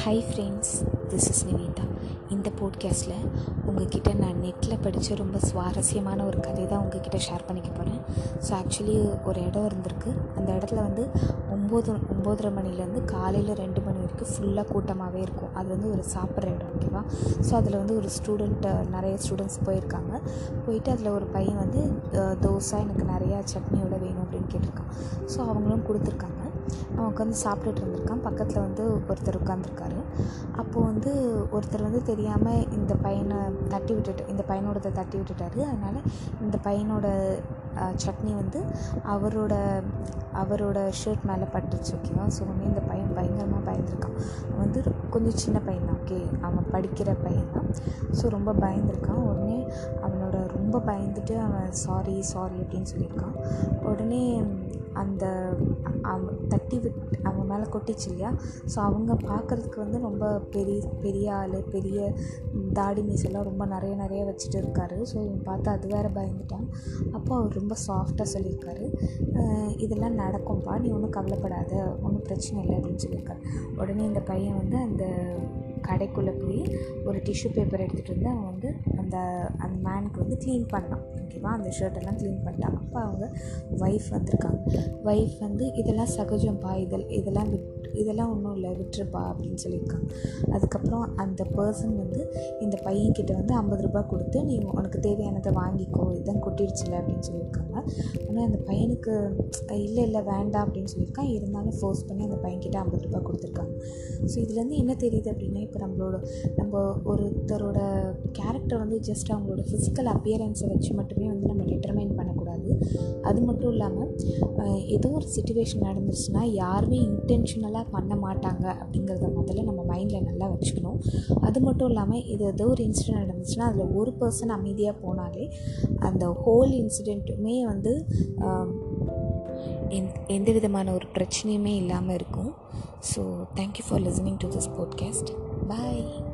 High friends, this is Nivetha. இந்த போட்காஸ்ட்டில் உங்கள்கிட்ட நான் நெட்டில் படித்த ரொம்ப சுவாரஸ்யமான ஒரு கதை தான் உங்கள்கிட்ட ஷேர் பண்ணிக்க போகிறேன். ஸோ ஆக்சுவலி ஒரு இடம் இருந்திருக்கு. அந்த இடத்துல வந்து ஒம்பதரை மணிலேருந்து காலையில் 2 மணி வரைக்கும் ஃபுல்லாக கூட்டமாகவே இருக்கும். அது வந்து ஒரு சாப்பிட்ற இடம், ஓகேவா? ஸோ அதில் வந்து ஒரு நிறைய ஸ்டூடெண்ட்ஸ் போயிருக்காங்க. போயிட்டு அதில் ஒரு பையன் வந்து தோசை எனக்கு நிறையா சட்னியோட வேணும் அப்படின்னு கேட்டிருக்கான். ஸோ அவங்களும் கொடுத்துருக்காங்க. அவன் உட்காந்து சாப்பிட்டுட்டு இருந்திருக்கான். பக்கத்தில் வந்து ஒருத்தர் உட்காந்துருக்காரு. அப்போது வந்து ஒருத்தர் வந்து தெரியாமல் இந்த பையனை தட்டி விட்டுட்டாரு. அதனால் இந்த பையனோட சட்னி வந்து அவரோட ஷர்ட் மேலே பட்டுருச்சு, ஓகேவா? ஸோ உடனே இந்த பையன் பயங்கரமாக பயந்துருக்கான். வந்து கொஞ்சம் சின்ன பையன் தான், ஓகே, அவன் படிக்கிற பையன் தான். ஸோ ரொம்ப பயந்துருக்கான். உடனே அவனோட ரொம்ப பயந்துட்டு அவன் சாரி அப்படின்னு சொல்லியிருக்கான். உடனே அந்த அவங்க மேலே கொட்டிச்சு இல்லையா? ஸோ அவங்க பார்க்குறதுக்கு வந்து ரொம்ப பெரிய ஆள், பெரிய தாடி மீசெல்லாம் ரொம்ப நிறைய வச்சுட்டு இருக்காரு. ஸோ இவன் பார்த்து அது வேறு பயந்துட்டான். அப்போ அவர் ரொம்ப சாஃப்டாக சொல்லியிருக்காரு, இதெல்லாம் நடக்கும்பா, நீ ஒன்றும் கவலைப்படாத, ஒன்றும் பிரச்சனை இல்லை அப்படின்னு சொல்லியிருக்காரு. உடனே இந்த பையன் வந்து அந்த கடைக்குள்ளே போய் ஒரு டிஷ்யூ பேப்பர் எடுத்துகிட்டு வந்து அவன் வந்து அந்த மேனுக்கு வந்து க்ளீன் பண்ணான், ஓகேவா? அந்த ஷர்ட்டெல்லாம் க்ளீன் பண்ணிட்டான். அப்போ அவங்க ஒய்ஃப் வந்து இதெல்லாம் சகஜம்பா, இதெல்லாம் ஒன்றும் இல்லை, விட்டுருப்பா அப்படின்னு சொல்லியிருக்காங்க. அதுக்கப்புறம் அந்த பர்சன் வந்து இந்த பையன்கிட்ட வந்து 50 ரூபா கொடுத்து நீ உனக்கு தேவையானதை வாங்கிக்கோ, இதுதான் கொட்டிடுச்சுல அப்படின்னு சொல்லியிருக்காங்க. ஆனால் அந்த பையனுக்கு இல்லை வேண்டாம் அப்படின்னு சொல்லியிருக்கான். இருந்தாலும் ஃபோர்ஸ் பண்ணி அந்த பையன்கிட்ட 50 ரூபா கொடுத்துருக்காங்க. ஸோ இதுலேருந்து என்ன தெரியுது அப்படின்னா, இப்போ நம்ம ஒருத்தரோட கேரக்டர் வந்து ஜஸ்ட் அவங்களோட ஃபிசிக்கல் அப்பியரன்ஸை வச்சு மட்டுமே வந்து நம்ம டிட்டர்மைன் பண்ணக்கூடாது. அது மட்டும் இல்லாமல் ஏதோ ஒரு சுச்சுவேஷன் நடந்துச்சுன்னா யாருமே இன்டென்ஷனலாக பண்ண மாட்டாங்க அப்படிங்கிறத முதல்ல நம்ம மைண்டில் நல்லா வச்சுக்கணும். அது மட்டும் இல்லாமல் இது ஏதோ ஒரு இன்சிடென்ட் நடந்துச்சுன்னா அதில் ஒரு பர்சன் அமைதியாக போனாலே அந்த ஹோல் இன்சிடெண்ட்டுமே வந்து எந்த விதமான ஒரு பிரச்சனையுமே இல்லாமல் இருக்கும். So thank you for listening to this podcast. Bye.